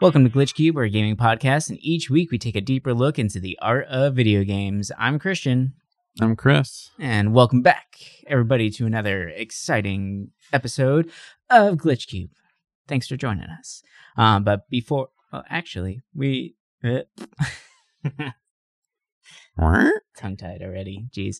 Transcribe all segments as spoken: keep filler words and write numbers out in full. Welcome to Glitch Cube, our gaming podcast, and each week we take a deeper look into the art of video games. I'm Christian. I'm Chris. And welcome back, everybody, to another exciting episode of Glitch Cube. Thanks for joining us. Um, but before, well, actually, we... Uh, tongue-tied already. Jeez.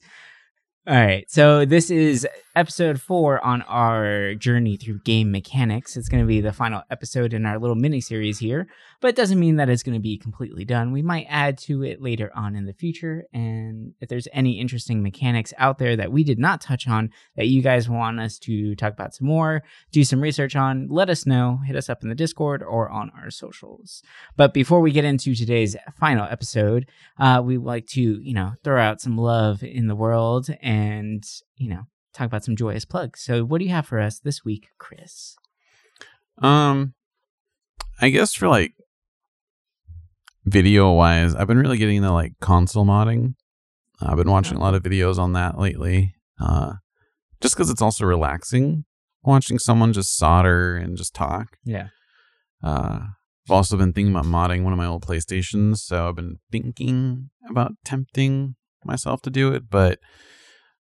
All right, so this is episode four on our journey through game mechanics. It's going to be the final episode in our little mini-series here, but it doesn't mean that it's going to be completely done. We might add to it later on in the future, and if there's any interesting mechanics out there that we did not touch on that you guys want us to talk about some more, do some research on, let us know. Hit us up in the Discord or on our socials. But before we get into today's final episode, uh, we like to, you know, throw out some love in the world and And, you know, talk about some joyous plugs. So what do you have for us this week, Chris? Um, I guess for like video wise, I've been really getting into like console modding. Uh, I've been watching a lot of videos on that lately. Uh, just because it's also relaxing watching someone just solder and just talk. Yeah. Uh, I've also been thinking about modding one of my old PlayStations. So I've been thinking about tempting myself to do it, but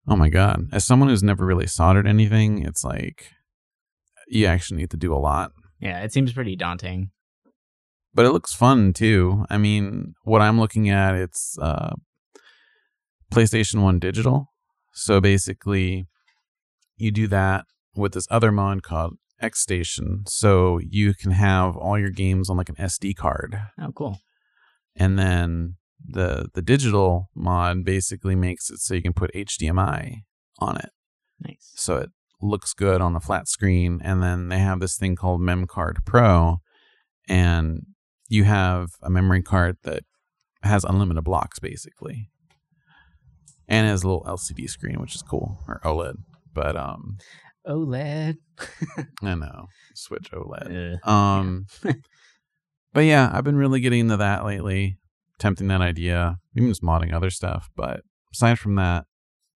oh my God. As someone who's never really soldered anything, it's like you actually need to do a lot. Yeah, it seems pretty daunting. But it looks fun too. I mean, what I'm looking at, it's uh, PlayStation one Digital. So basically, you do that with this other mod called X Station. So you can have all your games on like an S D card. Oh, cool. And then The the digital mod basically makes it so you can put H D M I on it. Nice. So it looks good on the flat screen. And then they have this thing called MemCard Pro. And you have a memory card that has unlimited blocks, basically. And it has a little L C D screen, which is cool. Or OLED. But um, OLED. I know. Switch OLED. Uh, um, yeah. But yeah, I've been really getting into that lately. Tempting that idea, even just modding other stuff. But aside from that,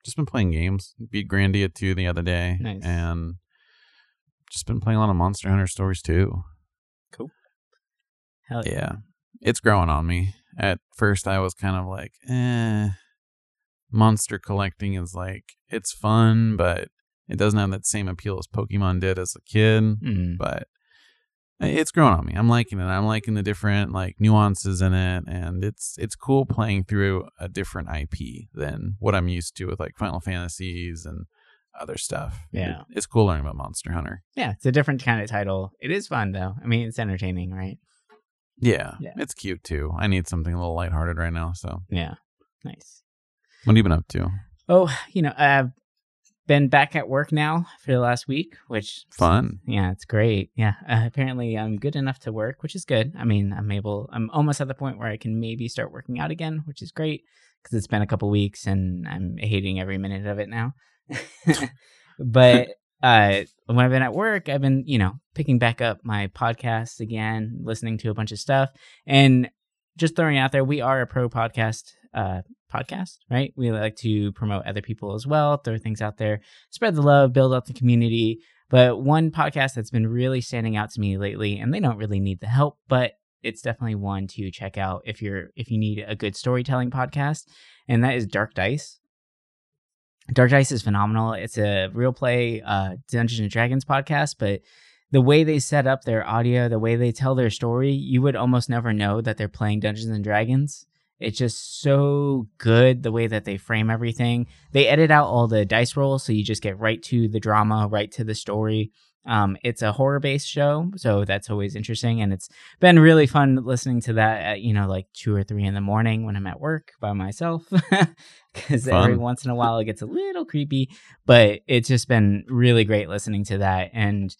just been playing games. Beat Grandia two the other day. Nice. And just been playing a lot of Monster Hunter Stories too. Cool. Hell yeah. Yeah. It's growing on me. At first, I was kind of like, eh. Monster collecting is like, it's fun, but it doesn't have that same appeal as Pokemon did as a kid. Mm-hmm. But it's growing on me. I'm liking it. I'm liking the different like nuances in it, and it's it's cool playing through a different I P than what I'm used to with like Final Fantasies and other stuff. Yeah, it's cool learning about Monster Hunter. Yeah, it's a different kind of title. It is fun though. I mean, it's entertaining, right? Yeah, yeah. It's cute too. I need something a little lighthearted right now. So yeah, nice. What have you been up to? Oh, you know, I've been back at work now for the last week, which fun. Yeah, it's great. Yeah, uh, apparently I'm good enough to work, which is good. I mean, I'm able. I'm almost at the point where I can maybe start working out again, which is great because it's been a couple weeks and I'm hating every minute of it now. But uh, when I've been at work, I've been, you know, picking back up my podcast again, listening to a bunch of stuff, and just throwing it out there, we are a pro podcast. Uh, podcast, right? We like to promote other people as well, throw things out there, spread the love, build up the community. But one podcast that's been really standing out to me lately, and they don't really need the help, but it's definitely one to check out if you're if you need a good storytelling podcast, and that is Dark Dice. Dark Dice is phenomenal. It's a real play uh, Dungeons and Dragons podcast, but the way they set up their audio, the way they tell their story, you would almost never know that they're playing Dungeons and Dragons. It's just so good the way that they frame everything. They edit out all the dice rolls, so you just get right to the drama, right to the story. Um, it's a horror-based show, so that's always interesting, and it's been really fun listening to that at, you know, like two or three in the morning when I'm at work by myself, because every once in a while it gets a little creepy, but it's just been really great listening to that. And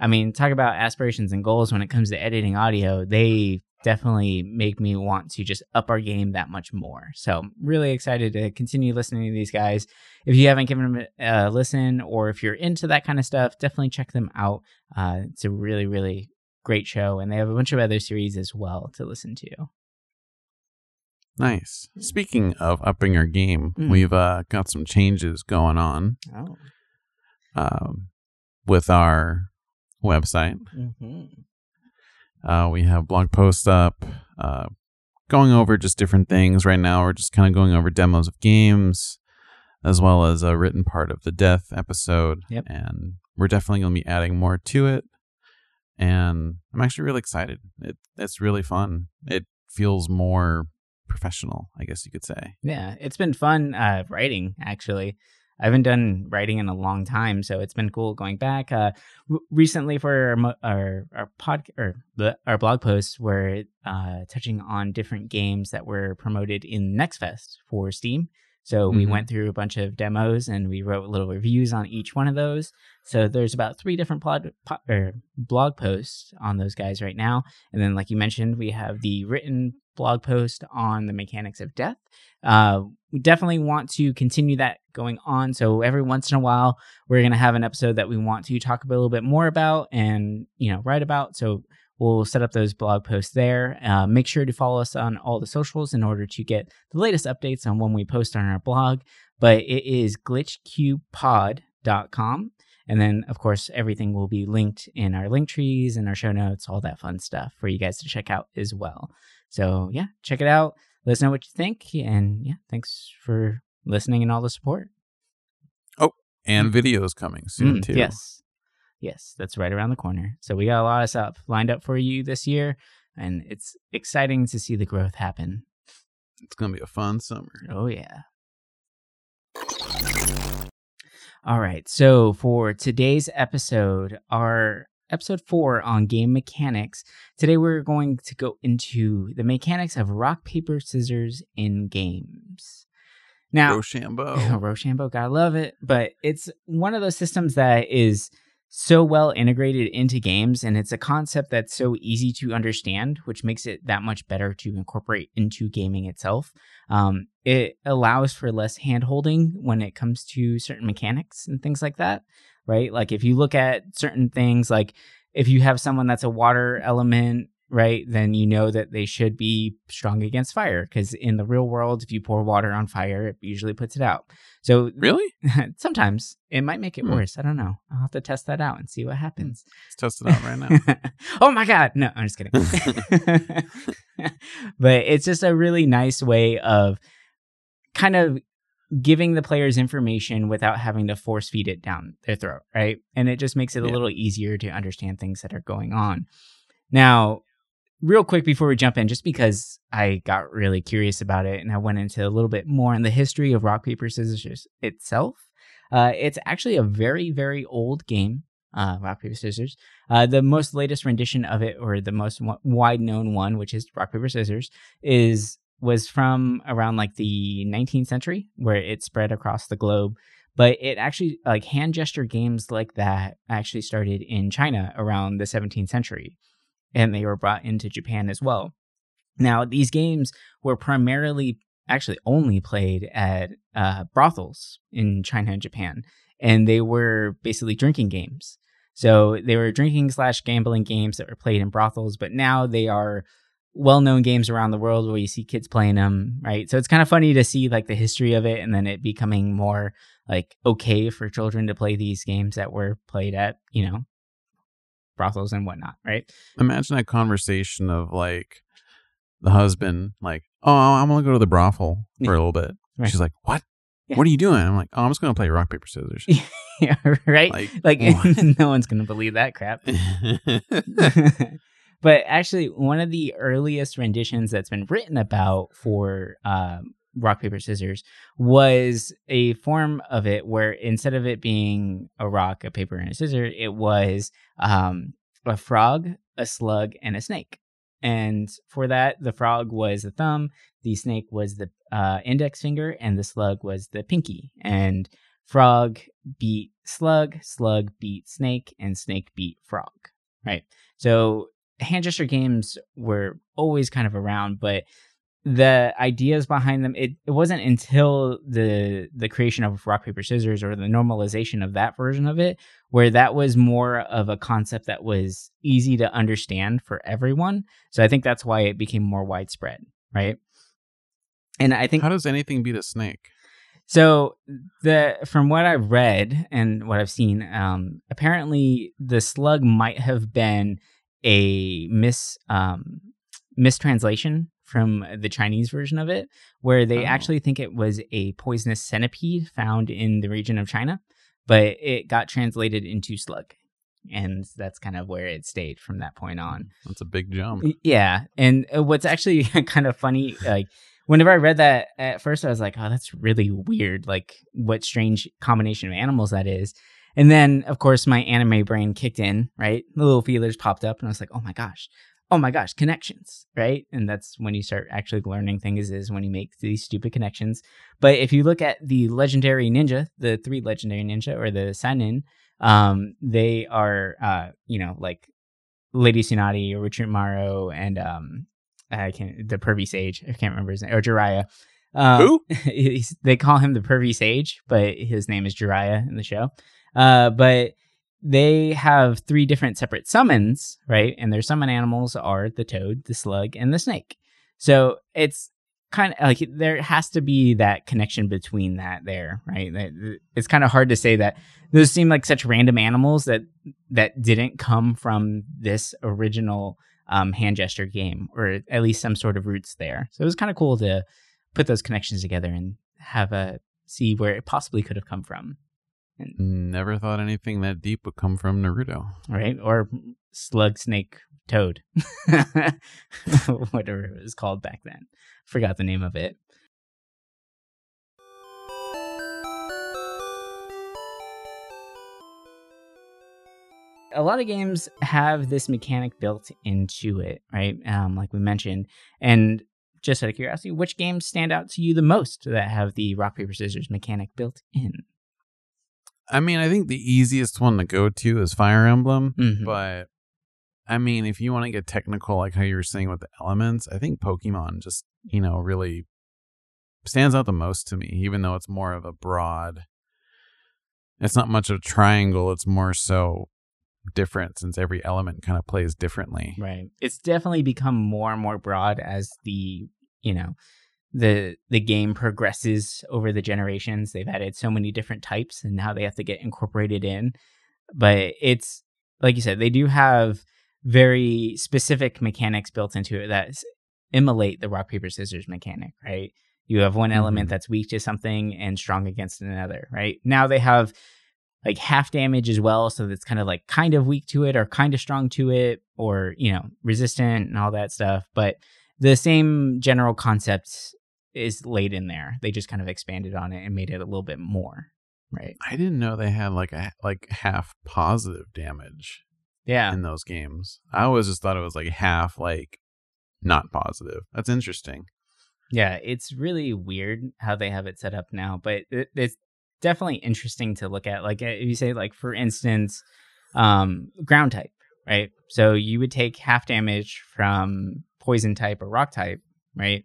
I mean, talk about aspirations and goals when it comes to editing audio. They definitely make me want to just up our game that much more. So really excited to continue listening to these guys. If you haven't given them a listen, or if you're into that kind of stuff, definitely check them out. Uh, it's a really, really great show. And they have a bunch of other series as well to listen to. Nice. Speaking of upping our game, mm. we've uh, got some changes going on oh. um, with our website. Mm-hmm. Uh, we have blog posts up, uh, going over just different things. Right now, we're just kind of going over demos of games, as well as a written part of the death episode. Yep. And we're definitely going to be adding more to it. And I'm actually really excited. It, it's really fun. It feels more professional, I guess you could say. Yeah, it's been fun uh, writing, actually. I haven't done writing in a long time, so it's been cool going back. Uh, re- recently, for our our, our pod or the, our blog posts, we're uh, touching on different games that were promoted in NextFest for Steam. So mm-hmm. we went through a bunch of demos and we wrote little reviews on each one of those. So there's about three different pod, pod, or blog posts on those guys right now. And then, like you mentioned, we have the written blog post on the mechanics of death. Uh, we definitely want to continue that going on. So every once in a while, we're going to have an episode that we want to talk a little bit more about and, you know, write about. So we'll set up those blog posts there. Uh, make sure to follow us on all the socials in order to get the latest updates on when we post on our blog. But it is glitch cube pod dot com. And then, of course, everything will be linked in our link trees and our show notes, all that fun stuff for you guys to check out as well. So, yeah, check it out. Let us know what you think. And, yeah, thanks for listening and all the support. Oh, and videos coming soon, mm, too. Yes. Yes, that's right around the corner. So we got a lot of stuff lined up for you this year, and it's exciting to see the growth happen. It's going to be a fun summer. Oh, yeah. All right, so for today's episode, our episode four on game mechanics, today we're going to go into the mechanics of rock, paper, scissors in games. Now, Rochambeau. Rochambeau, gotta love it. But it's one of those systems that is so well integrated into games, and it's a concept that's so easy to understand, which makes it that much better to incorporate into gaming itself. Um, it allows for less hand-holding when it comes to certain mechanics and things like that, right? Like if you look at certain things, like if you have someone that's a water element, right, then you know that they should be strong against fire, because in the real world, if you pour water on fire, it usually puts it out. So really, sometimes it might make it hmm. worse. I don't know. I'll have to test that out and see what happens. Let's test it out right now. Oh my God. No, I'm just kidding. But it's just a really nice way of kind of giving the players information without having to force feed it down their throat. Right. And it just makes it yeah. a little easier to understand things that are going on. Now, real quick before we jump in, just because I got really curious about it and I went into a little bit more on the history of rock, paper, scissors itself. Uh, it's actually a very, very old game, uh, rock, paper, scissors. Uh, the most latest rendition of it, or the most w- wide known one, which is rock, paper, scissors, is was from around like the nineteenth century, where it spread across the globe. But it actually, like hand gesture games like that actually started in China around the seventeenth century. And they were brought into Japan as well. Now, these games were primarily actually only played at uh, brothels in China and Japan. And they were basically drinking games. So they were drinking slash gambling games that were played in brothels. But now they are well-known games around the world where you see kids playing them, right? So it's kind of funny to see like the history of it and then it becoming more like okay for children to play these games that were played at, you know, brothels and whatnot, right? Imagine a conversation of like the husband, like, "Oh, I'm gonna go to the brothel for yeah. a little bit." Right. She's like, "What? Yeah. What are you doing?" I'm like, "Oh, I'm just gonna play rock paper scissors." Yeah, right. Like, like no one's gonna believe that crap. But actually, one of the earliest renditions that's been written about for um, rock paper scissors was a form of it where instead of it being a rock, a paper, and a scissor, it was um a frog, a slug, and a snake. And for that, the frog was the thumb, the snake was the uh index finger, and the slug was the pinky. And frog beat slug, slug beat snake, and snake beat frog, right? So hand gesture games were always kind of around, but the ideas behind them, it, it wasn't until the the creation of rock, paper, scissors, or the normalization of that version of it, where that was more of a concept that was easy to understand for everyone. So I think that's why it became more widespread, right? And I think... How does anything beat a snake? So the from what I've read and what I've seen, um, apparently the slug might have been a mis um, mistranslation from the Chinese version of it, where they oh. actually think it was a poisonous centipede found in the region of China, but it got translated into slug. And that's kind of where it stayed from that point on. That's a big jump. Yeah. And what's actually kind of funny, like whenever I read that at first, I was like, oh, that's really weird. Like what strange combination of animals that is. And then, of course, my anime brain kicked in, right? The little feelers popped up and I was like, oh, my gosh. Oh, my gosh. Connections. Right. And that's when you start actually learning things, is when you make these stupid connections. But if you look at the legendary ninja, the three legendary ninja, or the Sanin, Um, they are, uh, you know, like Lady Tsunade or Richard Morrow and, um, I can't, the pervy sage, I can't remember his name, or jiraiya. Um, Who? He's, they call him the pervy sage, but his name is jiraiya in the show. Uh, but they have three different separate summons, right? And their summon animals are the toad, the slug, and the snake. So it's kind of like there has to be that connection between that there, right? It's kind of hard to say that those seem like such random animals that that didn't come from this original um, hand gesture game, or at least some sort of roots there. So it was kind of cool to put those connections together and have a see where it possibly could have come from. And never thought anything that deep would come from Naruto, right? Or slug, snake, toad, whatever it was called back then. Forgot the name of it. A lot of games have this mechanic built into it, right? Um, like we mentioned. And just out of curiosity, which games stand out to you the most that have the rock, paper, scissors mechanic built in? I mean, I think the easiest one to go to is Fire Emblem. Mm-hmm. But, I mean, if you want to get technical, like how you were saying with the elements, I think Pokemon just, you know, really stands out the most to me, even though it's more of a broad. It's not much of a triangle. It's more so different, since every element kind of plays differently. Right. It's definitely become more and more broad as the, you know, the the game progresses over the generations. They've added so many different types, and now they have to get incorporated in. But it's, like you said, they do have very specific mechanics built into it that immolate the rock, paper, scissors mechanic, right? You have one mm-hmm. element that's weak to something and strong against another, right? Now they have like half damage as well, so that's kind of like kind of weak to it or kind of strong to it, or, you know, resistant and all that stuff. But the same general concept is laid in there. They just kind of expanded on it and made it a little bit more, right? I didn't know they had like a like half positive damage. Yeah, in those games. I always just thought it was like half, like not positive. That's interesting. Yeah, it's really weird how they have it set up now, but it, it's definitely interesting to look at. Like if you say, like for instance, um, ground type, right? So you would take half damage from poison type or rock type, right?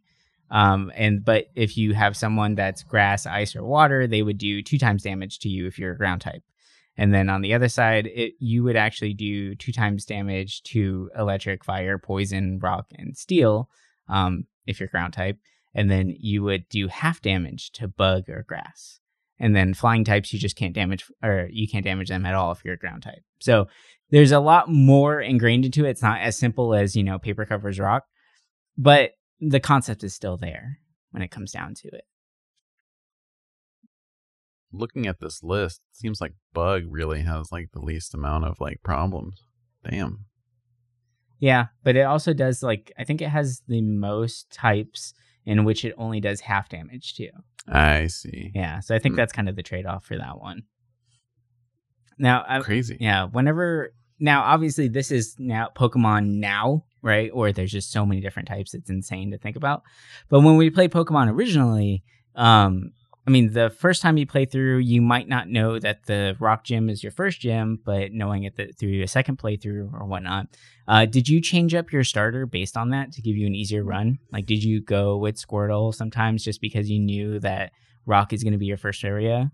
Um, and but if you have someone that's grass, ice, or water, they would do two times damage to you if you're a ground type. And then on the other side, it, you would actually do two times damage to electric, fire, poison, rock, and steel, um, if you're ground type. And then you would do half damage to bug or grass. And then flying types, you just can't damage, or you can't damage them at all if you're a ground type. So there's a lot more ingrained into it. It's not as simple as, you know, paper covers rock, but the concept is still there when it comes down to it. Looking at this list, it seems like bug really has like the least amount of like problems. Damn. Yeah, but it also does like, I think it has the most types in which it only does half damage too. I see. Yeah, so I think mm. that's kind of the trade-off for that one. Now, I, crazy. Yeah, whenever now, obviously this is now Pokemon now, right? Or there's just so many different types. It's insane to think about. But when we played Pokemon originally, um. I mean, the first time you play through, you might not know that the rock gym is your first gym, but knowing it th- through a second playthrough or whatnot, uh, did you change up your starter based on that to give you an easier run? Like, did you go with Squirtle sometimes just because you knew that rock is going to be your first area?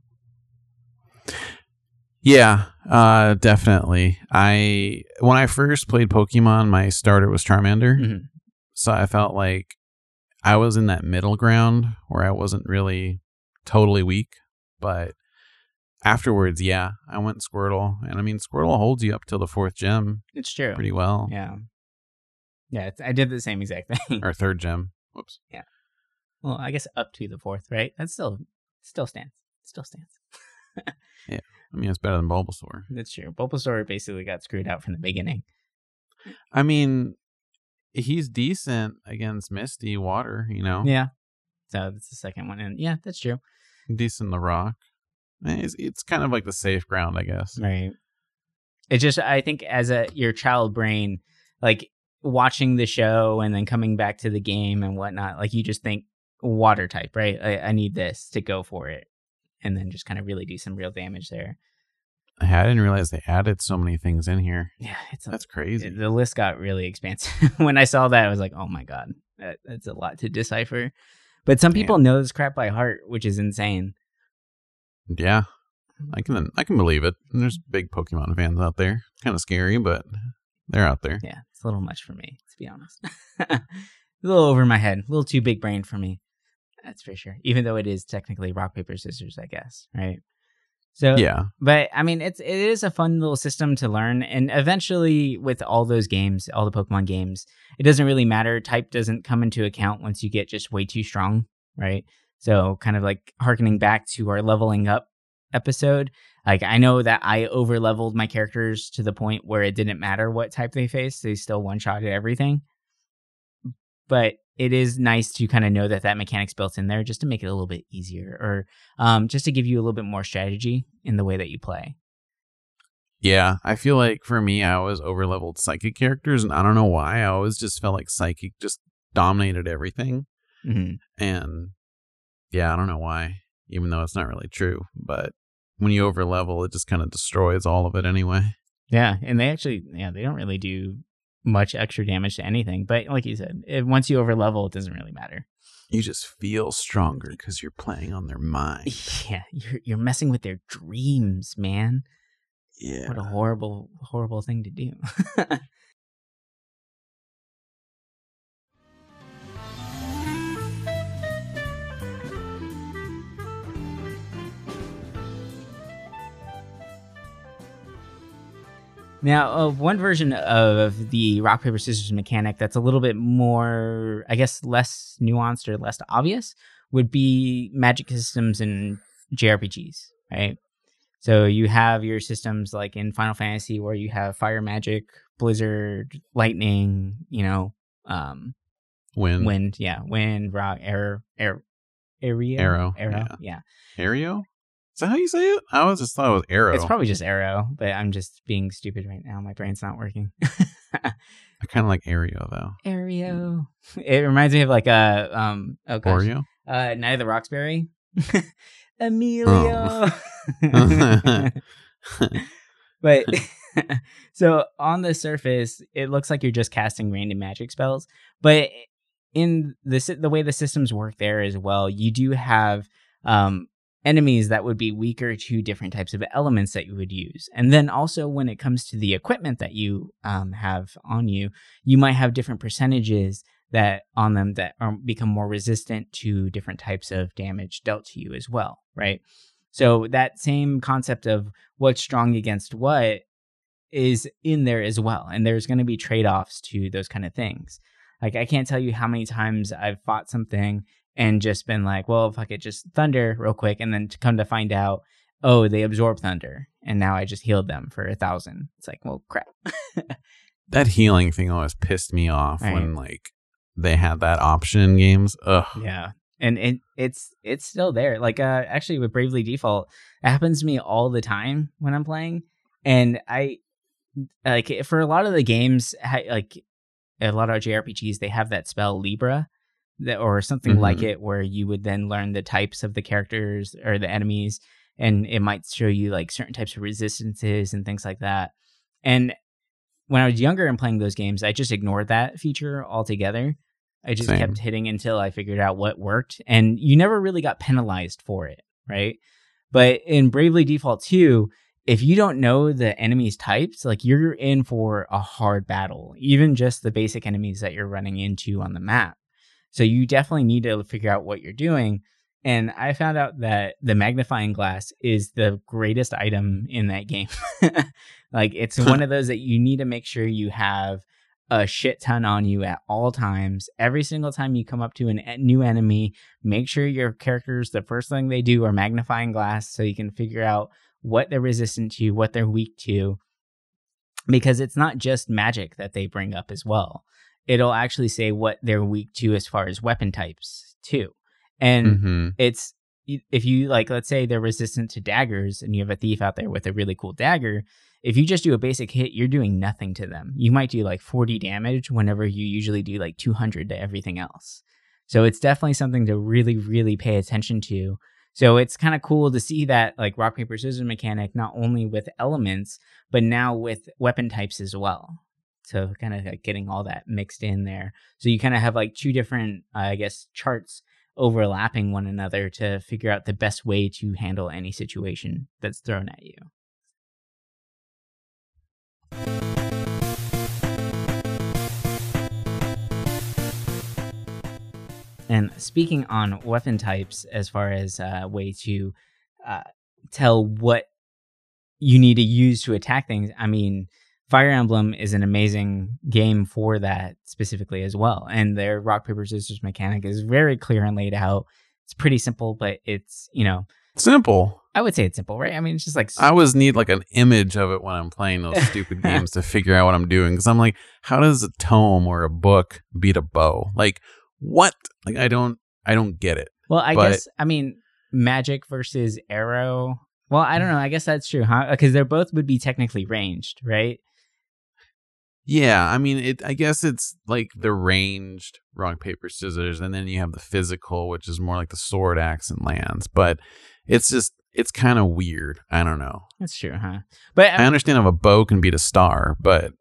Yeah, uh, definitely. I when I first played Pokemon, my starter was Charmander, mm-hmm. so I felt like I was in that middle ground where I wasn't really totally weak, but Afterwards, yeah, I went Squirtle. And I mean, Squirtle holds you up till the fourth gym. It's true. Pretty well. Yeah. Yeah, I did the same exact thing. Or third gym. Whoops. Yeah. Well, I guess up to the fourth, right? That still still stands. Still stands. Yeah. I mean, it's better than Bulbasaur. That's true. Bulbasaur basically got screwed out from the beginning. I mean, he's decent against Misty Water, you know? Yeah. So that's the second one. And yeah, that's true. Decent the rock. It's, it's kind of like the safe ground, I guess. Right. It's just, I think as a your child brain, like watching the show and then coming back to the game and whatnot, like you just think water type, right? I, I need this to go for it. And then just kind of really do some real damage there. I didn't realize they added so many things in here. Yeah. It's That's a, crazy. It, the list got really expansive. When I saw that, I was like, oh my God, that, that's a lot to decipher. But some Damn. people know this crap by heart, which is insane. Yeah, I can I can believe it. And there's big Pokemon fans out there. Kind of scary, but they're out there. Yeah, it's a little much for me, to be honest. A little over my head. A little too big brain for me. That's for sure. Even though it is technically rock, paper, scissors, I guess, right? So yeah. But I mean, it's it is a fun little system to learn, and eventually, with all those games, all the Pokemon games, it doesn't really matter. Type doesn't come into account once you get just way too strong, right? So kind of like hearkening back to our leveling up episode, like I know that I over-leveled my characters to the point where it didn't matter what type they faced. They still one-shotted everything. But it is nice to kind of know that that mechanic's built in there just to make it a little bit easier or um, just to give you a little bit more strategy in the way that you play. Yeah, I feel like for me, I always over-leveled psychic characters, and I don't know why. I always just felt like psychic just dominated everything. Mm-hmm. And... yeah, I don't know why, even though it's not really true. But when you overlevel, it just kind of destroys all of it anyway. Yeah, and they actually, yeah, they don't really do much extra damage to anything. But like you said, it, once you overlevel, it doesn't really matter. You just feel stronger because you're playing on their mind. Yeah, you're you're messing with their dreams, man. Yeah. What a horrible, horrible thing to do. Now, uh, one version of the rock, paper, scissors mechanic that's a little bit more, I guess, less nuanced or less obvious would be magic systems in J R P Gs, right? So you have your systems like in Final Fantasy where you have fire magic, blizzard, lightning, you know, um, wind, wind, yeah, wind, rock, air, air, area, arrow, arrow, yeah, yeah. Aereo? Is that how you say it? I always just thought it was arrow. It's probably just arrow, but I'm just being stupid right now. My brain's not working. I kind of like Aereo, though. Aereo. It reminds me of like a... Um, oh, gosh. Oreo? Uh, Night of the Roxbury. Emilio. Oh. But... so on the surface, it looks like you're just casting random magic spells. But in the, the way the systems work there as well, you do have... Um, enemies that would be weaker to different types of elements that you would use. And then also when it comes to the equipment that you um, have on you, you might have different percentages that on them that are, become more resistant to different types of damage dealt to you as well, right? So that same concept of what's strong against what is in there as well. And there's going to be trade-offs to those kind of things. Like I can't tell you how many times I've fought something and just been like, well, fuck it, just thunder real quick. And then to come to find out, oh, they absorb thunder. And now I just healed them for a thousand. It's like, well, crap. That healing thing always pissed me off right. when like they had that option in games. Ugh. Yeah. And it it's it's still there. Like uh, actually with Bravely Default, it happens to me all the time when I'm playing. And I like for a lot of the games, like a lot of J R P Gs, they have that spell Libra. That, or something mm-hmm. like it where you would then learn the types of the characters or the enemies, and it might show you like certain types of resistances and things like that. And when I was younger and playing those games, I just ignored that feature altogether. I just Same. kept hitting until I figured out what worked, and you never really got penalized for it, right? But in Bravely Default two, if you don't know the enemies' types, like you're in for a hard battle, even just the basic enemies that you're running into on the map. So you definitely need to figure out what you're doing. And I found out that the magnifying glass is the greatest item in that game. Like, it's one of those that you need to make sure you have a shit ton on you at all times. Every single time you come up to an, a new enemy, make sure your characters, the first thing they do are magnifying glass, so you can figure out what they're resistant to, what they're weak to. Because it's not just magic that they bring up as well. It'll actually say what they're weak to as far as weapon types, too. And mm-hmm. it's, if you, like, let's say they're resistant to daggers and you have a thief out there with a really cool dagger, if you just do a basic hit, you're doing nothing to them. You might do like forty damage whenever you usually do like two hundred to everything else. So it's definitely something to really, really pay attention to. So it's kind of cool to see that, like, rock, paper, scissors mechanic, not only with elements, but now with weapon types as well. So kind of like getting all that mixed in there. So you kind of have like two different, uh, I guess, charts overlapping one another to figure out the best way to handle any situation that's thrown at you. And speaking on weapon types, as far as a way to uh, tell what you need to use to attack things, I mean, Fire Emblem is an amazing game for that specifically as well. And their rock, paper, scissors mechanic is very clear and laid out. It's pretty simple, but it's, you know... Simple. I would say it's simple, right? I mean, it's just like... I always need like an image of it when I'm playing those stupid games to figure out what I'm doing. Because I'm like, how does a tome or a book beat a bow? Like, what? Like, I don't I don't get it. Well, I but... guess, I mean, magic versus arrow. Well, I don't know. I guess that's true, huh? Because they're both would be technically ranged, right? Yeah, I mean, it. I guess it's like the ranged rock, paper, scissors, and then you have the physical, which is more like the sword, axe, and lance. But it's just, it's kind of weird. I don't know. That's true, huh? But I, I understand if a bow can beat a star, but...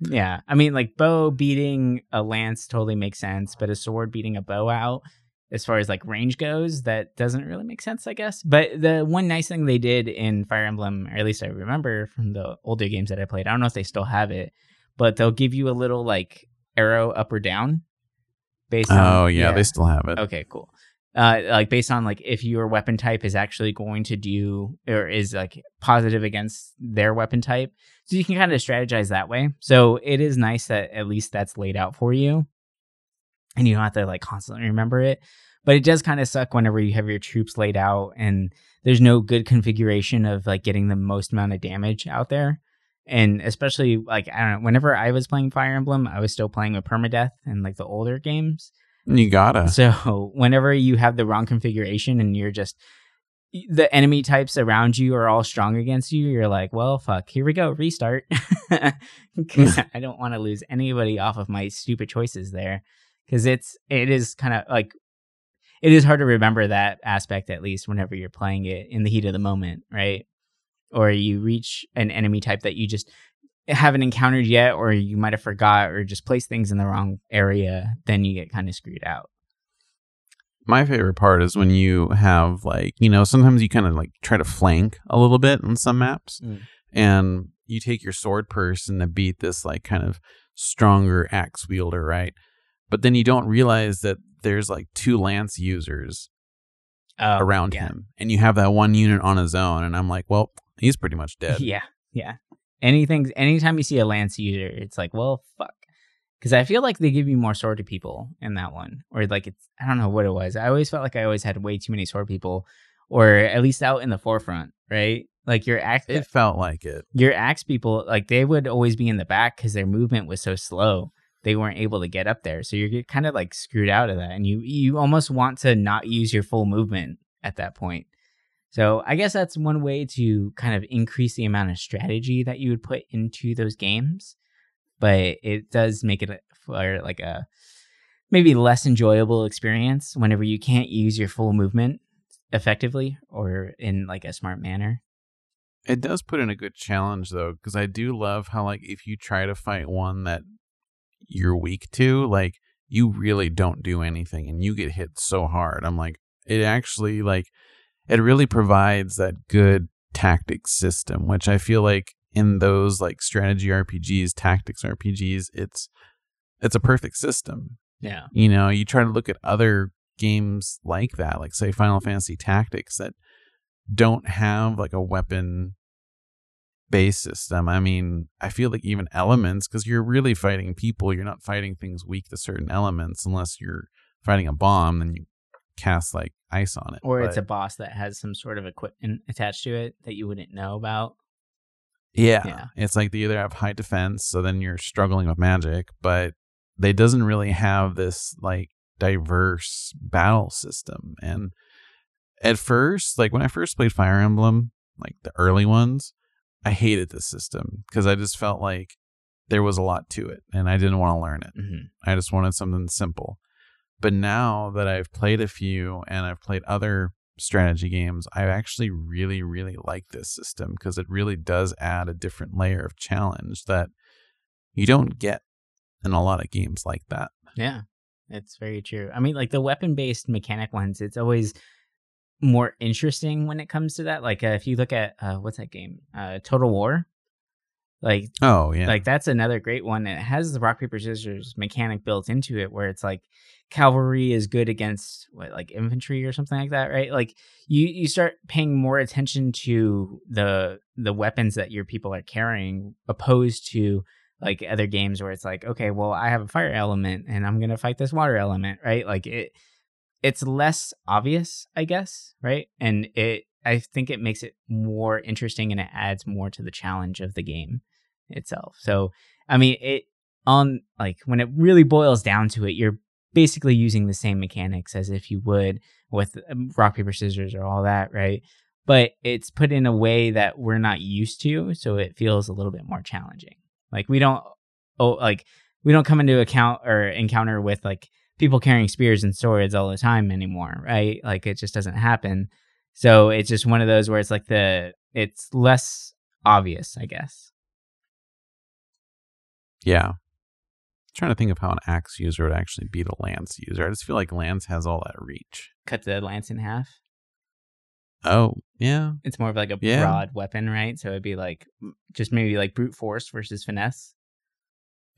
Yeah, I mean, like, bow beating a lance totally makes sense, but a sword beating a bow out, as far as, like, range goes, that doesn't really make sense, I guess. But the one nice thing they did in Fire Emblem, or at least I remember from the older games that I played, I don't know if they still have it, but they'll give you a little, like, arrow up or down. Based on, oh, yeah, yeah, they still have it. Okay, cool. Uh, like, based on, like, if your weapon type is actually going to do, or is, like, positive against their weapon type. So you can kind of strategize that way. So it is nice that at least that's laid out for you. And you don't have to, like, constantly remember it. But it does kind of suck whenever you have your troops laid out and there's no good configuration of, like, getting the most amount of damage out there. And especially, like, I don't know, whenever I was playing Fire Emblem, I was still playing with permadeath and, like, the older games. You gotta. So whenever you have the wrong configuration and you're just, the enemy types around you are all strong against you, you're like, well, fuck, here we go, restart. Because I don't want to lose anybody off of my stupid choices there. Because it's, it is kind of, like, it is hard to remember that aspect, at least, whenever you're playing it in the heat of the moment, right? Or you reach an enemy type that you just haven't encountered yet, or you might have forgot, or just placed things in the wrong area, then you get kind of screwed out. My favorite part is when you have, like, you know, sometimes you kind of, like, try to flank a little bit on some maps, mm. and you take your sword person to beat this, like, kind of stronger axe wielder, right? But then you don't realize that there's, like, two lance users oh, around yeah. him, and you have that one unit on his own, and I'm like, well, he's pretty much dead. Yeah, yeah. Anything, anytime you see a lance user, it's like, well, fuck. Because I feel like they give you more sword to people in that one. Or, like, it's, I don't know what it was. I always felt like I always had way too many sword people, or at least out in the forefront, right? Like, your axe... It felt like it. Your axe people, like, they would always be in the back because their movement was so slow. They weren't able to get up there. So you're kind of, like, screwed out of that. And you, you almost want to not use your full movement at that point. So I guess that's one way to kind of increase the amount of strategy that you would put into those games. But it does make it for, like, a maybe less enjoyable experience whenever you can't use your full movement effectively or in, like, a smart manner. It does put in a good challenge, though, because I do love how, like, if you try to fight one that you're weak to, like, you really don't do anything and you get hit so hard. I'm like, it actually, like, it really provides that good tactics system, which I feel like in those, like, strategy R P Gs, tactics R P Gs, it's it's a perfect system. Yeah. You know, you try to look at other games like that, like say Final Fantasy Tactics, that don't have like a weapon based system. I mean, I feel like even elements, because you're really fighting people, you're not fighting things weak to certain elements, unless you're fighting a bomb, then you cast like ice on it. Or but, it's a boss that has some sort of equipment attached to it that you wouldn't know about. Yeah. yeah. It's like they either have high defense, so then you're struggling with magic, but they doesn't really have this like diverse battle system. And at first, like when I first played Fire Emblem, like the early ones, I hated this system because I just felt like there was a lot to it and I didn't want to learn it. Mm-hmm. I just wanted something simple. But now that I've played a few and I've played other strategy games, I actually really, really like this system because it really does add a different layer of challenge that you don't get in a lot of games like that. Yeah, it's very true. I mean, like the weapon-based mechanic ones, it's always more interesting when it comes to that. Like uh, if you look at, uh, what's that game? Uh, Total War. Like, oh yeah, like that's another great one. And it has the rock, paper, scissors mechanic built into it where it's like, cavalry is good against what, like infantry or something like that, right? Like you, you start paying more attention to the the weapons that your people are carrying, opposed to like other games where it's like, okay, well, I have a fire element and I'm gonna fight this water element, right? Like it, it's less obvious, I guess, right? And it, I think it makes it more interesting and it adds more to the challenge of the game itself. So, I mean, it on like when it really boils down to it, you're basically using the same mechanics as if you would with rock, paper, scissors or all that, right? But it's put in a way that we're not used to, so it feels a little bit more challenging. Like we don't oh like we don't come into account or encounter with like people carrying spears and swords all the time anymore, right? Like it just doesn't happen. So it's just one of those where it's like the it's less obvious, I guess. Yeah. Trying to think of how an axe user would actually beat a lance user. I just feel like lance has all that reach. Cut the lance in half. Oh yeah, it's more of like a yeah. broad weapon, right? So it'd be like just maybe like brute force versus finesse.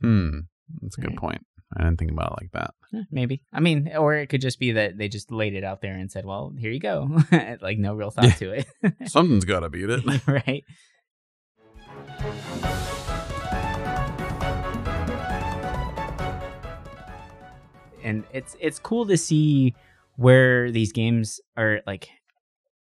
Hmm, that's a good right. point. I didn't think about it like that. Yeah, maybe. I mean, or it could just be that they just laid it out there and said, "Well, here you go," like no real thought yeah. to it. Something's got to beat it, right? And it's it's cool to see where these games are, like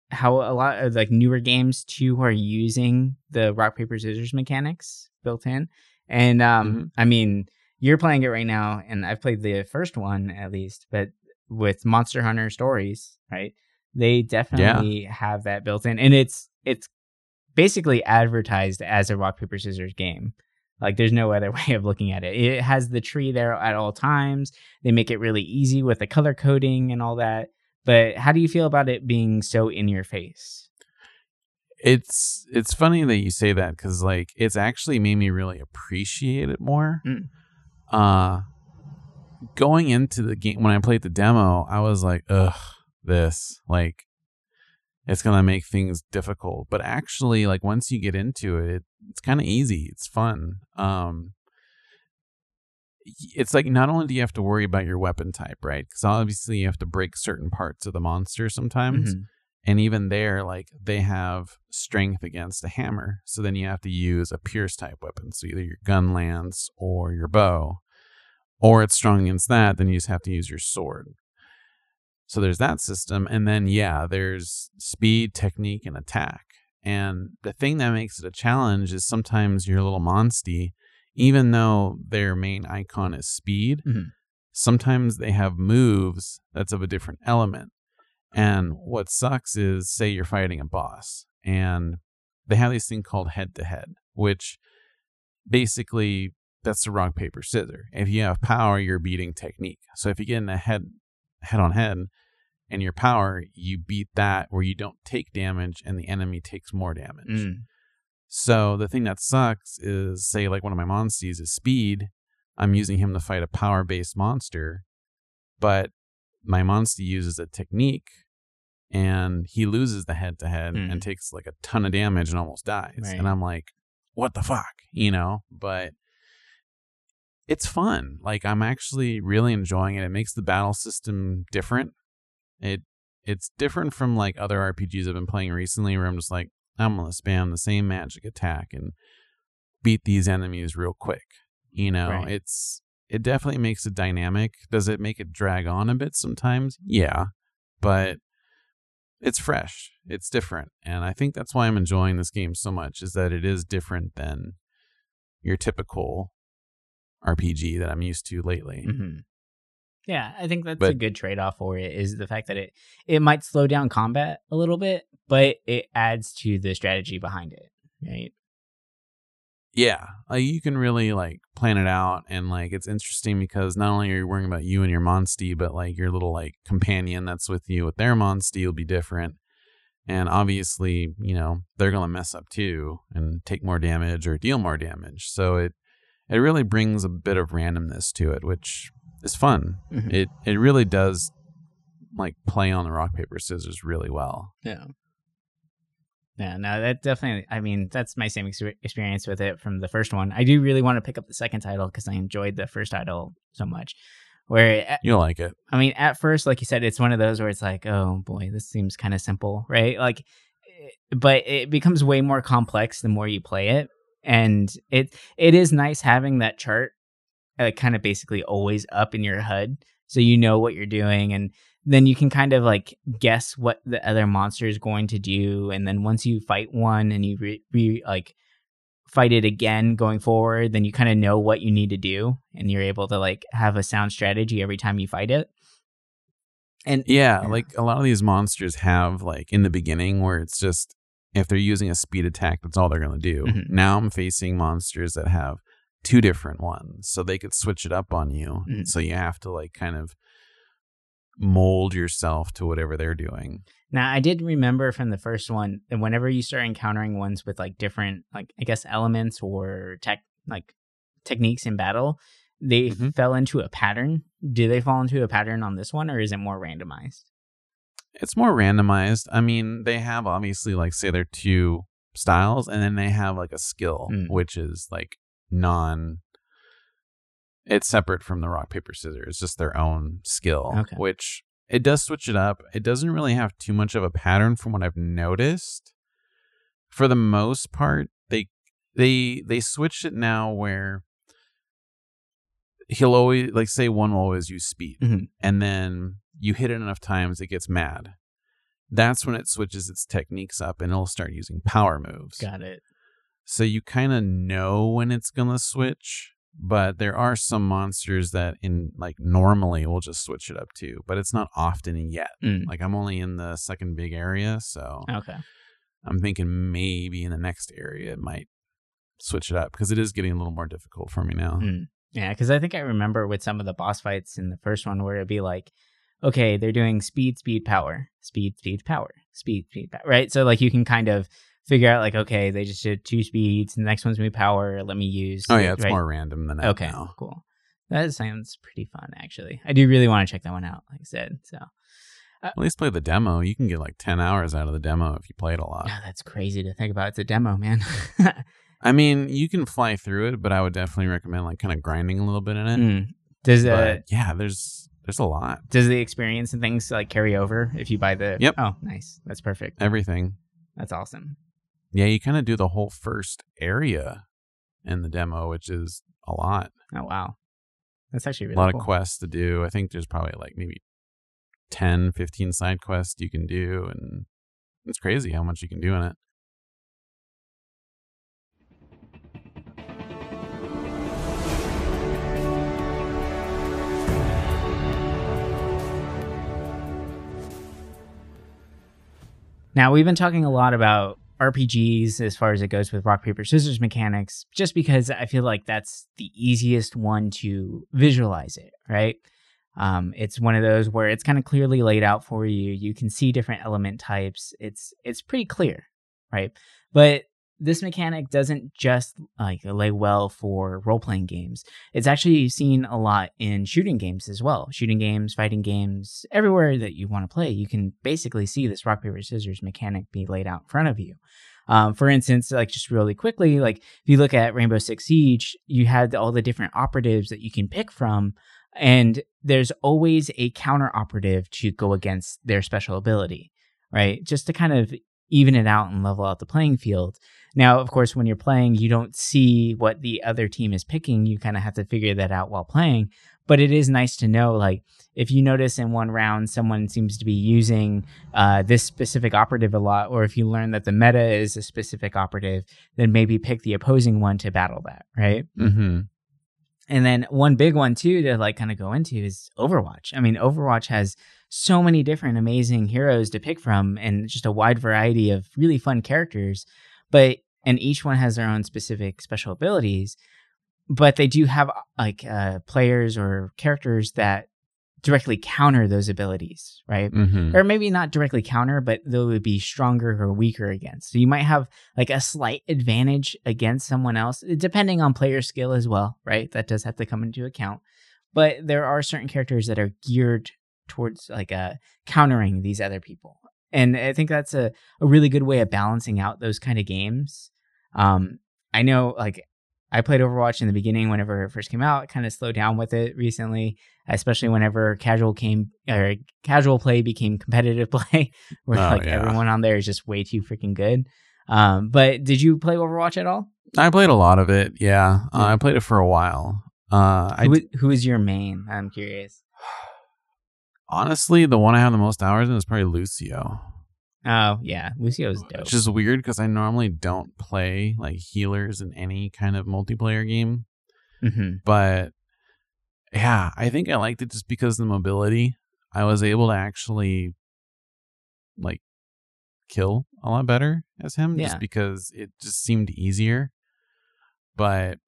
how a lot of like newer games too are using the rock, paper, scissors mechanics built in. And um, mm-hmm. I mean, you're playing it right now, and I've played the first one at least, but with Monster Hunter Stories, right? They definitely yeah. have that built in, and it's it's basically advertised as a rock, paper, scissors game. Like, there's no other way of looking at it. It has the tree there at all times. They make it really easy with the color coding and all that. But how do you feel about it being so in your face? It's it's funny that you say that because, like, it's actually made me really appreciate it more. Mm. Uh, going into the game, when I played the demo, I was like, ugh, this. Like, it's going to make things difficult. But actually, like, once you get into it, it it's kind of easy. It's fun. Um, it's like, not only do you have to worry about your weapon type, right? Because obviously you have to break certain parts of the monster sometimes. Mm-hmm. And even there, like, they have strength against a hammer. So then you have to use a pierce type weapon. So either your gun lance or your bow. Or it's strong against that, then you just have to use your sword. So there's that system. And then, yeah, there's speed, technique, and attack. And the thing that makes it a challenge is sometimes your little monstie, even though their main icon is speed, mm-hmm. sometimes they have moves that's of a different element. And what sucks is, say you're fighting a boss, and they have this thing called head-to-head, which basically that's the rock, paper, scissors. If you have power, you're beating technique. So if you get in a head head on head and your power, you beat that where you don't take damage and the enemy takes more damage. Mm. So the thing that sucks is, say like one of my monsties is speed. I'm using him to fight a power based monster, but my monstie uses a technique and he loses the head to head and takes like a ton of damage and almost dies. Right. And I'm like, what the fuck? You know, but it's fun. Like, I'm actually really enjoying it. It makes the battle system different. It it's different from like other R P Gs I've been playing recently, where I'm just like, I'm gonna spam the same magic attack and beat these enemies real quick. You know, right. it's it definitely makes it dynamic. Does it make it drag on a bit sometimes? Yeah, but it's fresh. It's different, and I think that's why I'm enjoying this game so much. Is that it is different than your typical R P G that I'm used to lately. Mm-hmm. Yeah, I think that's but, a good trade-off for it, is the fact that it, it might slow down combat a little bit, but it adds to the strategy behind it, right? Yeah, like you can really like plan it out, and like it's interesting because not only are you worrying about you and your monstie, but like your little like companion that's with you with their monstie will be different. And obviously, you know, they're going to mess up too and take more damage or deal more damage. So it it really brings a bit of randomness to it, which is fun. Mm-hmm. It it really does like play on the rock, paper, scissors really well. Yeah. Yeah, no, that definitely, I mean, that's my same ex- experience with it from the first one. I do really want to pick up the second title because I enjoyed the first title so much. Where you like it. I mean, at first, like you said, it's one of those where it's like, oh boy, this seems kind of simple, right? Like, but it becomes way more complex the more you play it, and it it is nice having that chart, like, kind of basically always up in your H U D, so you know what you're doing, and then you can kind of like guess what the other monster is going to do, and then once you fight one and you re, re like fight it again going forward, then you kind of know what you need to do, and you're able to like have a sound strategy every time you fight it. And yeah, yeah, like a lot of these monsters have like in the beginning where it's just if they're using a speed attack, that's all they're going to do. Mm-hmm. Now I'm facing monsters that have two different ones, so they could switch it up on you. Mm-hmm. So you have to like kind of mold yourself to whatever they're doing. Now, I did remember from the first one, and whenever you start encountering ones with like different, like I guess elements or tech, like techniques in battle, they mm-hmm. fell into a pattern. Do they fall into a pattern on this one, or is it more randomized? It's more randomized. I mean, they have obviously like say their two styles, and then they have like a skill, mm. which is like non. It's separate from the rock, paper, scissors. It's just their own skill, okay. which. It does switch it up. It doesn't really have too much of a pattern from what I've noticed. For the most part, they they they switched it now where he'll always, like say one will always use speed. Mm-hmm. And then you hit it enough times, it gets mad. That's when it switches its techniques up and it'll start using power moves. Got it. So you kind of know when it's going to switch. But there are some monsters that in like normally we'll just switch it up to, but it's not often yet. Mm. Like I'm only in the second big area, so okay. I'm thinking maybe in the next area it might switch it up because it is getting a little more difficult for me now. Mm. Yeah, because I think I remember with some of the boss fights in the first one where it'd be like, okay, they're doing speed, speed, power, speed, speed, power, speed, speed, power, right? So like you can kind of figure out like, okay, they just did two speeds. The next one's me power. Let me use. Oh yeah, it's right? more random than that. Okay, now. Cool. That sounds pretty fun, actually. I do really want to check that one out, like I said. So uh, at least play the demo. You can get like ten hours out of the demo if you play it a lot. Oh, that's crazy to think about. It's a demo, man. I mean, you can fly through it, but I would definitely recommend like kind of grinding a little bit in it. Mm. Does uh, yeah, there's there's a lot. Does the experience and things like carry over if you buy the? Yep. Oh, nice. That's perfect. Everything. That's awesome. Yeah, you kind of do the whole first area in the demo, which is a lot. Oh, wow. That's actually really cool. A lot cool. of quests to do. I think there's probably like maybe ten, fifteen side quests you can do. And it's crazy how much you can do in it. Now, we've been talking a lot about R P Gs as far as it goes with rock, paper, scissors mechanics, just because I feel like that's the easiest one to visualize it, right? Um, it's one of those where it's kind of clearly laid out for you. You can see different element types. It's it's pretty clear, right? But this mechanic doesn't just like lay well for role-playing games. It's actually seen a lot in shooting games as well. Shooting games, fighting games, everywhere that you want to play, you can basically see this rock, paper, scissors mechanic be laid out in front of you. Um, for instance, like just really quickly, like if you look at Rainbow Six Siege, you had all the different operatives that you can pick from And there's always a counter-operative to go against their special ability, right? Just to kind of even it out and level out the playing field. Now, of course, when you're playing, you don't see what the other team is picking. You kind of have to figure that out while playing. But it is nice to know, like, if you notice in one round someone seems to be using uh, this specific operative a lot, or if you learn that the meta is a specific operative, then maybe pick the opposing one to battle that, right? Mm-hmm. And then one big one, too, to like kind of go into is Overwatch. I mean, Overwatch has so many different amazing heroes to pick from and just a wide variety of really fun characters. But and each one has their own specific special abilities. But they do have like uh, players or characters that directly counter those abilities, right? Mm-hmm. Or maybe not directly counter, but they would be stronger or weaker against. So you might have like a slight advantage against someone else, depending on player skill as well, right? That does have to come into account. But there are certain characters that are geared towards like uh, countering these other people. And I think that's a, a really good way of balancing out those kind of games. Um, I know like I played Overwatch in the beginning whenever it first came out, kind of slowed down with it recently, especially whenever casual came or casual play became competitive play, where oh, like yeah. everyone on there is just way too freaking good. Um, but did you play Overwatch at all? I played a lot of it. Yeah, yeah. Uh, I played it for a while. Uh, who, I d- who is your main? I'm curious. Honestly, the one I have the most hours in is probably Lucio. Oh, yeah. Lucio's dope. Which is weird because I normally don't play like healers in any kind of multiplayer game. Mm-hmm. But yeah, I think I liked it just because of the mobility. I was able to actually like kill a lot better as him yeah. just because it just seemed easier. But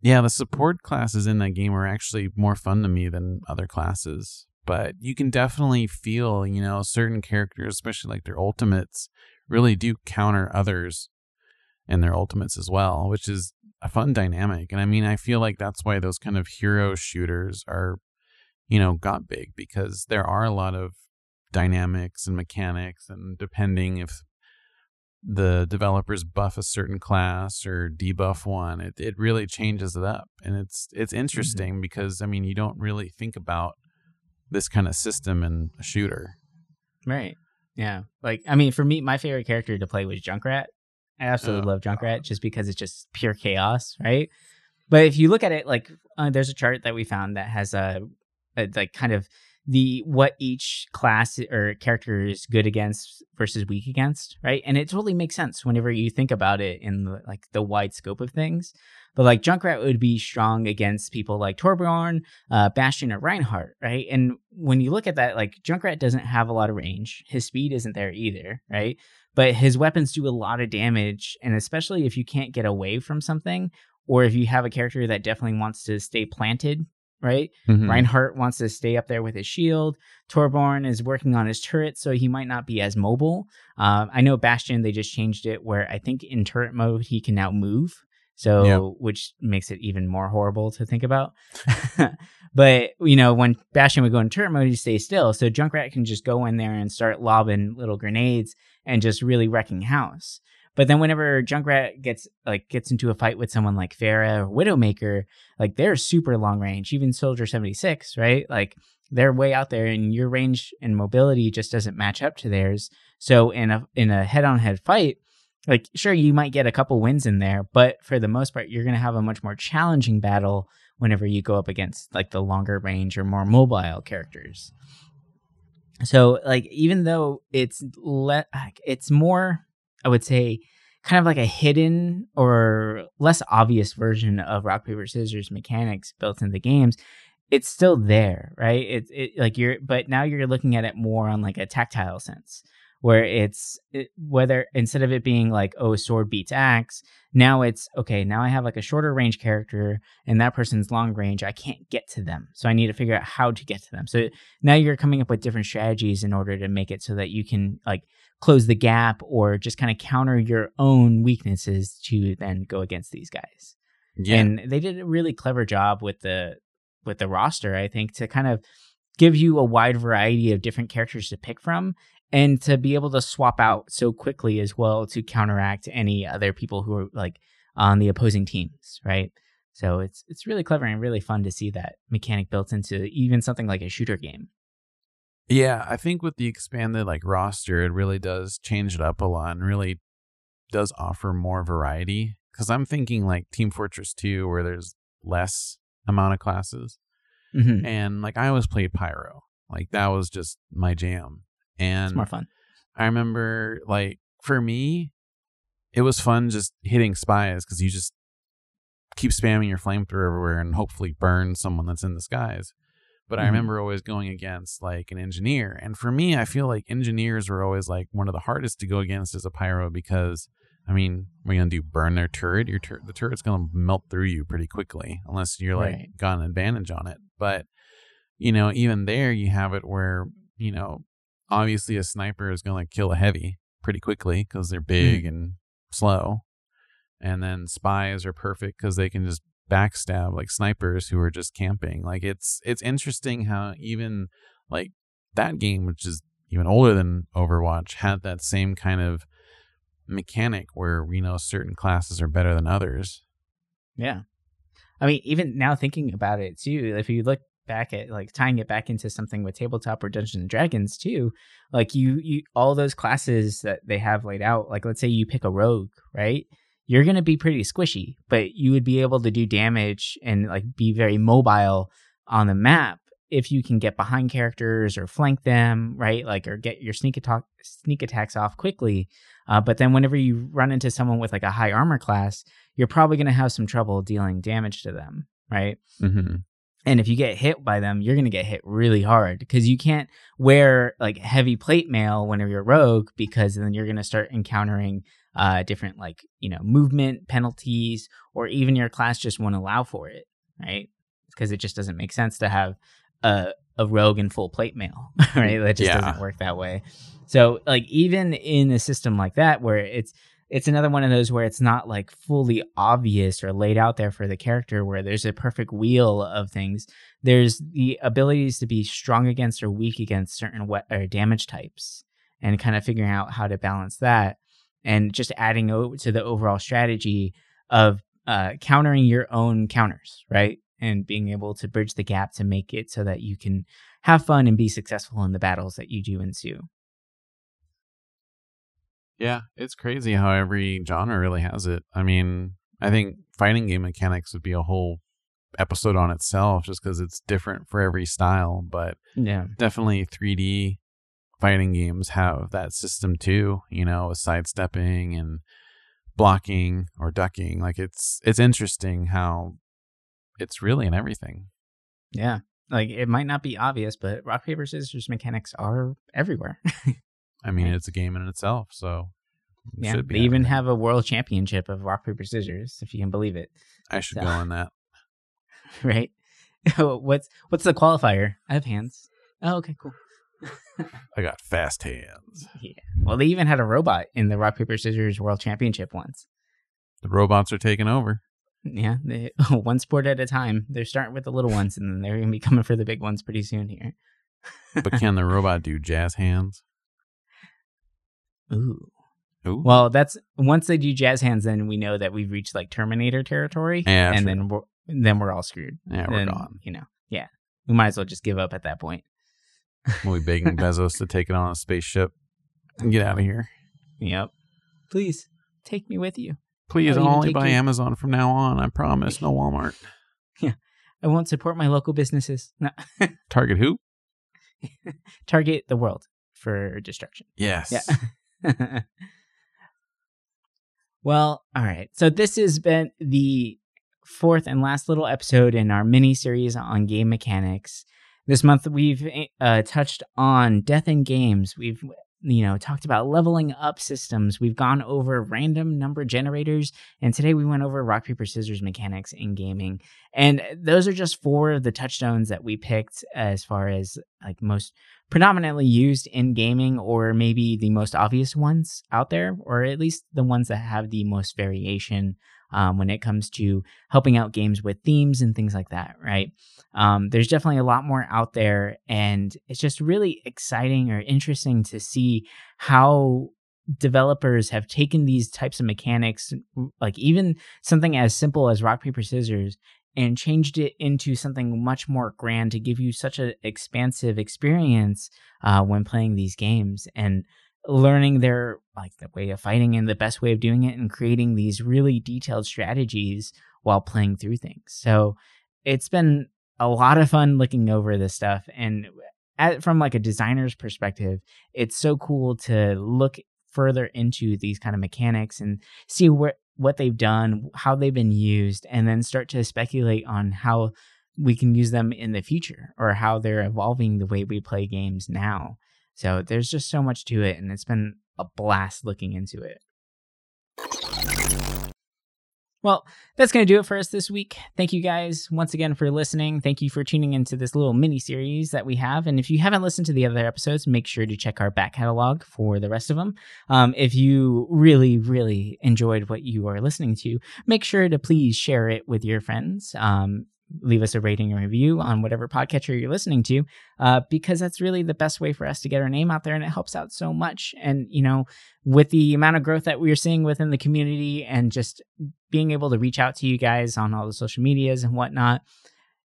yeah, the support classes in that game are actually more fun to me than other classes. But you can definitely feel, you know, certain characters, especially like their ultimates, really do counter others and their ultimates as well, which is a fun dynamic. And I mean, I feel like that's why those kind of hero shooters are, you know, got big, because there are a lot of dynamics and mechanics, and depending if the developers buff a certain class or debuff one, it, it really changes it up. And it's it's interesting mm-hmm. because, I mean, you don't really think about this kind of system in a shooter. Right. Yeah. Like, I mean, for me, my favorite character to play was Junkrat. I absolutely oh. love Junkrat just because it's just pure chaos, right? But if you look at it, like, uh, there's a chart that we found that has a, a, like, kind of the what each class or character is good against versus weak against, right? And it totally makes sense whenever you think about it in, the, like, the wide scope of things. But like Junkrat would be strong against people like Torbjörn, uh, Bastion, or Reinhardt, right? And when you look at that, like Junkrat doesn't have a lot of range. His speed isn't there either, right? But his weapons do a lot of damage, and especially if you can't get away from something, or if you have a character that definitely wants to stay planted, right? Mm-hmm. Reinhardt wants to stay up there with his shield. Torbjörn is working on his turret, so he might not be as mobile. Uh, I know Bastion, they just changed it where I think in turret mode he can now move. So, yep. which makes it even more horrible to think about. But, you know, when Bastion would go in turret mode, he'd stay still. So Junkrat can just go in there and start lobbing little grenades and just really wrecking house. But then whenever Junkrat gets like gets into a fight with someone like Pharah or Widowmaker, like they're super long range, even Soldier seventy-six, right? Like they're way out there and your range and mobility just doesn't match up to theirs. So in a in a head-on-head fight, like, sure, you might get a couple wins in there, but for the most part, you're going to have a much more challenging battle whenever you go up against, like, the longer range or more mobile characters. So, like, even though it's le- it's more, I would say, kind of like a hidden or less obvious version of rock, paper, scissors mechanics built into the games, it's still there, right? It, it like you're, but now you're looking at it more on, like, a tactile sense, where it's it, whether instead of it being like, oh, sword beats axe, now it's, okay, now I have like a shorter range character and that person's long range. I can't get to them. So I need to figure out how to get to them. So now you're coming up with different strategies in order to make it so that you can like close the gap or just kind of counter your own weaknesses to then go against these guys. Yeah. And they did a really clever job with the with the roster, I think, to kind of give you a wide variety of different characters to pick from, and to be able to swap out so quickly as well to counteract any other people who are like on the opposing teams, right? So it's it's really clever and really fun to see that mechanic built into even something like a shooter game. Yeah, I think with the expanded like roster, it really does change it up a lot and really does offer more variety. Because I'm thinking like Team Fortress two, where there's less amount of classes. Mm-hmm. And like I always played Pyro. Like that was just my jam. And it's more fun. I remember like for me, it was fun just hitting spies because you just keep spamming your flamethrower everywhere and hopefully burn someone that's in the skies. But mm-hmm. I remember always going against like an engineer. And for me, I feel like engineers were always like one of the hardest to go against as a Pyro because, I mean, we're going to do burn their turret. Your tur- The turret's going to melt through you pretty quickly unless you're like right. got an advantage on it. But, you know, even there you have it where, you know, obviously a sniper is going to kill a heavy pretty quickly because they're big mm-hmm. and slow. And then spies are perfect because they can just backstab like snipers who are just camping. Like it's it's interesting how even like that game, which is even older than Overwatch, had that same kind of mechanic where we you know certain classes are better than others. Yeah, I mean even now thinking about it too, if you look back at like tying it back into something with tabletop or Dungeons and Dragons too, like you you all those classes that they have laid out, like let's say you pick a rogue, right? You're going to be pretty squishy, but you would be able to do damage and like be very mobile on the map if you can get behind characters or flank them, right? Like, or get your sneak attack sneak attacks off quickly. Uh, but then whenever you run into someone with like a high armor class, you're probably going to have some trouble dealing damage to them, right? Mm-hmm. And if you get hit by them, you're going to get hit really hard because you can't wear like heavy plate mail whenever you're rogue, because then you're going to start encountering uh, different like, you know, movement penalties, or even your class just won't allow for it, right? Because it just doesn't make sense to have a, a rogue in full plate mail, right? That just yeah. doesn't work that way. So like even in a system like that where it's, it's another one of those where it's not like fully obvious or laid out there for the character where there's a perfect wheel of things. There's the abilities to be strong against or weak against certain we- or damage types, and kind of figuring out how to balance that, and just adding o- to the overall strategy of uh, countering your own counters, right? And being able to bridge the gap to make it so that you can have fun and be successful in the battles that you do ensue. Yeah, it's crazy how every genre really has it. I mean, I think fighting game mechanics would be a whole episode on itself just because it's different for every style. But yeah, definitely three D fighting games have that system too, you know, with sidestepping and blocking or ducking. Like it's it's interesting how it's really in everything. Yeah, like it might not be obvious, but rock, paper, scissors mechanics are everywhere. I mean, it's a game in itself, so it yeah. should be. They even have a world championship of rock, paper, scissors, if you can believe it. I should so. go on that, right? what's what's the qualifier? I have hands. Oh, okay, cool. I got fast hands. Yeah. Well, they even had a robot in the rock, paper, scissors world championship once. The robots are taking over. Yeah, they, one sport at a time. They're starting with the little ones, and then they're going to be coming for the big ones pretty soon here. But can the robot do jazz hands? Ooh. Ooh. Well, that's once they do jazz hands, then we know that we've reached like Terminator territory, yeah, and sure. then we're, then we're all screwed. Yeah, we're then, gone. You know, yeah, we might as well just give up at that point. We'll be begging Bezos to take it on a spaceship and get out of here. Yep. Please take me with you. Please only buy you. Amazon from now on. I promise. No Walmart. Yeah, I won't support my local businesses. No. Target who? Target the world for destruction. Yes. Yeah. Well, all right. So this has been the fourth and last little episode in our mini series on game mechanics. This month we've uh, touched on death in games. We've you know talked about leveling up systems. We've gone over random number generators, and today we went over rock, paper, scissors mechanics in gaming. And those are just four of the touchstones that we picked as far as like most predominantly used in gaming, or maybe the most obvious ones out there, or at least the ones that have the most variation um, when it comes to helping out games with themes and things like that, right? Um, there's definitely a lot more out there, and it's just really exciting or interesting to see how developers have taken these types of mechanics, like even something as simple as rock, paper, scissors, and changed it into something much more grand to give you such an expansive experience uh, when playing these games and learning their like the way of fighting and the best way of doing it and creating these really detailed strategies while playing through things. So it's been a lot of fun looking over this stuff. And at, from like a designer's perspective, it's so cool to look further into these kind of mechanics and see where what they've done, how they've been used, and then start to speculate on how we can use them in the future or how they're evolving the way we play games now. So there's just so much to it, and it's been a blast looking into it. Well, that's going to do it for us this week. Thank you guys once again for listening. Thank you for tuning into this little mini series that we have. And if you haven't listened to the other episodes, make sure to check our back catalog for the rest of them. Um, if you really, really enjoyed what you are listening to, make sure to please share it with your friends. Um, leave us a rating and review on whatever podcatcher you're listening to, uh, because that's really the best way for us to get our name out there, and it helps out so much. And, you know, with the amount of growth that we're seeing within the community and just being able to reach out to you guys on all the social medias and whatnot,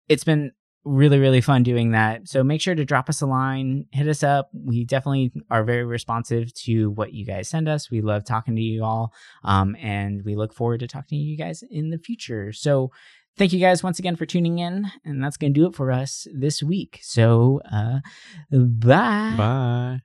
it's been really, really fun doing that. So make sure to drop us a line, hit us up. We definitely are very responsive to what you guys send us. We love talking to you all, um, and we look forward to talking to you guys in the future. So thank you guys once again for tuning in, and that's going to do it for us this week. So, uh, bye. Bye.